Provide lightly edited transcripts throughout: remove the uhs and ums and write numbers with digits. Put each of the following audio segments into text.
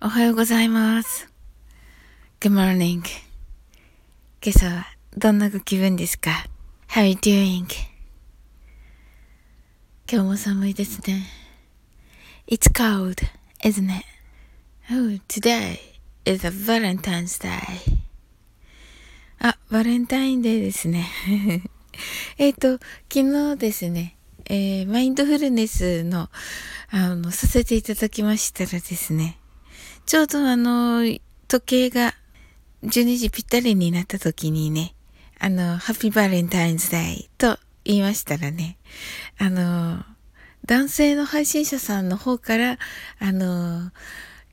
おはようございます。Good morning. 今朝はどんなご気分ですか ？How are you doing? 今日も寒いですね。It's cold, isn't it? Oh, today is a Valentine's Day. バレンタインデーですね。昨日ですね、マインドフルネスの、させていただきましたらですね、ちょうど時計が12時ぴったりになった時にね、ハッピーバレンタインズデイと言いましたらね、男性の配信者さんの方から、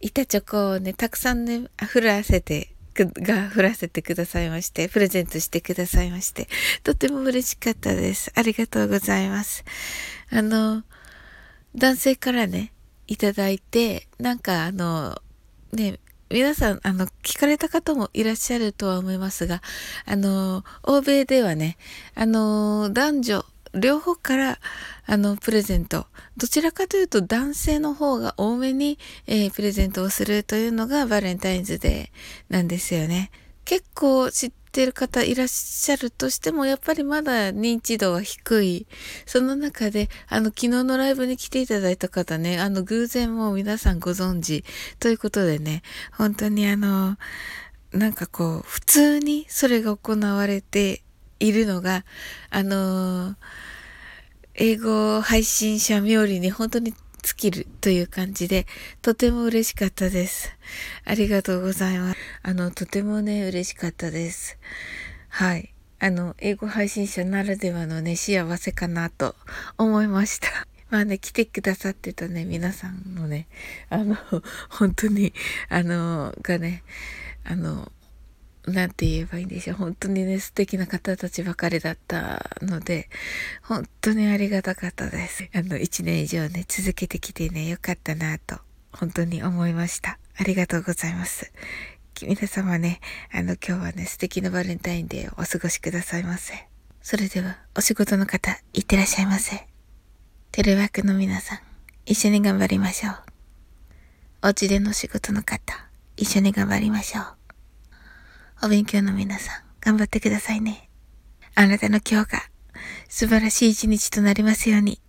板チョコをね、たくさんね、降らせてくださいまして、プレゼントしてくださいまして、とても嬉しかったです。ありがとうございます。男性からね、いただいて、なんかね、皆さん聞かれた方もいらっしゃるとは思いますが、欧米ではね、男女両方からプレゼント、どちらかというと男性の方が多めに、プレゼントをするというのがバレンタインズデーなんですよね。結構知ってる方いらっしゃるとしても、やっぱりまだ認知度は低い。その中で、昨日のライブに来ていただいた方ね、偶然も皆さんご存知ということでね、本当になんかこう、普通にそれが行われているのが、英語配信者冥利に本当に尽きるという感じで、とても嬉しかったです。ありがとうございます。とてもね、嬉しかったです。はい。英語配信者ならではのね、幸せかなと思いました。まあね、来てくださってたね、皆さんのね、本当に、がね、なんて言えばいいんでしょう。本当にね、素敵な方たちばかりだったので、本当にありがたかったです。一年以上ね、続けてきてね、よかったなと、本当に思いました。ありがとうございます。皆様ね、今日はね、素敵なバレンタインデーをお過ごしくださいませ。それでは、お仕事の方、いってらっしゃいませ。テレワークの皆さん、一緒に頑張りましょう。お家での仕事の方、一緒に頑張りましょう。お勉強の皆さん、頑張ってくださいね。あなたの今日が素晴らしい一日となりますように。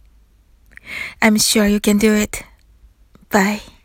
I'm sure you can do it. Bye.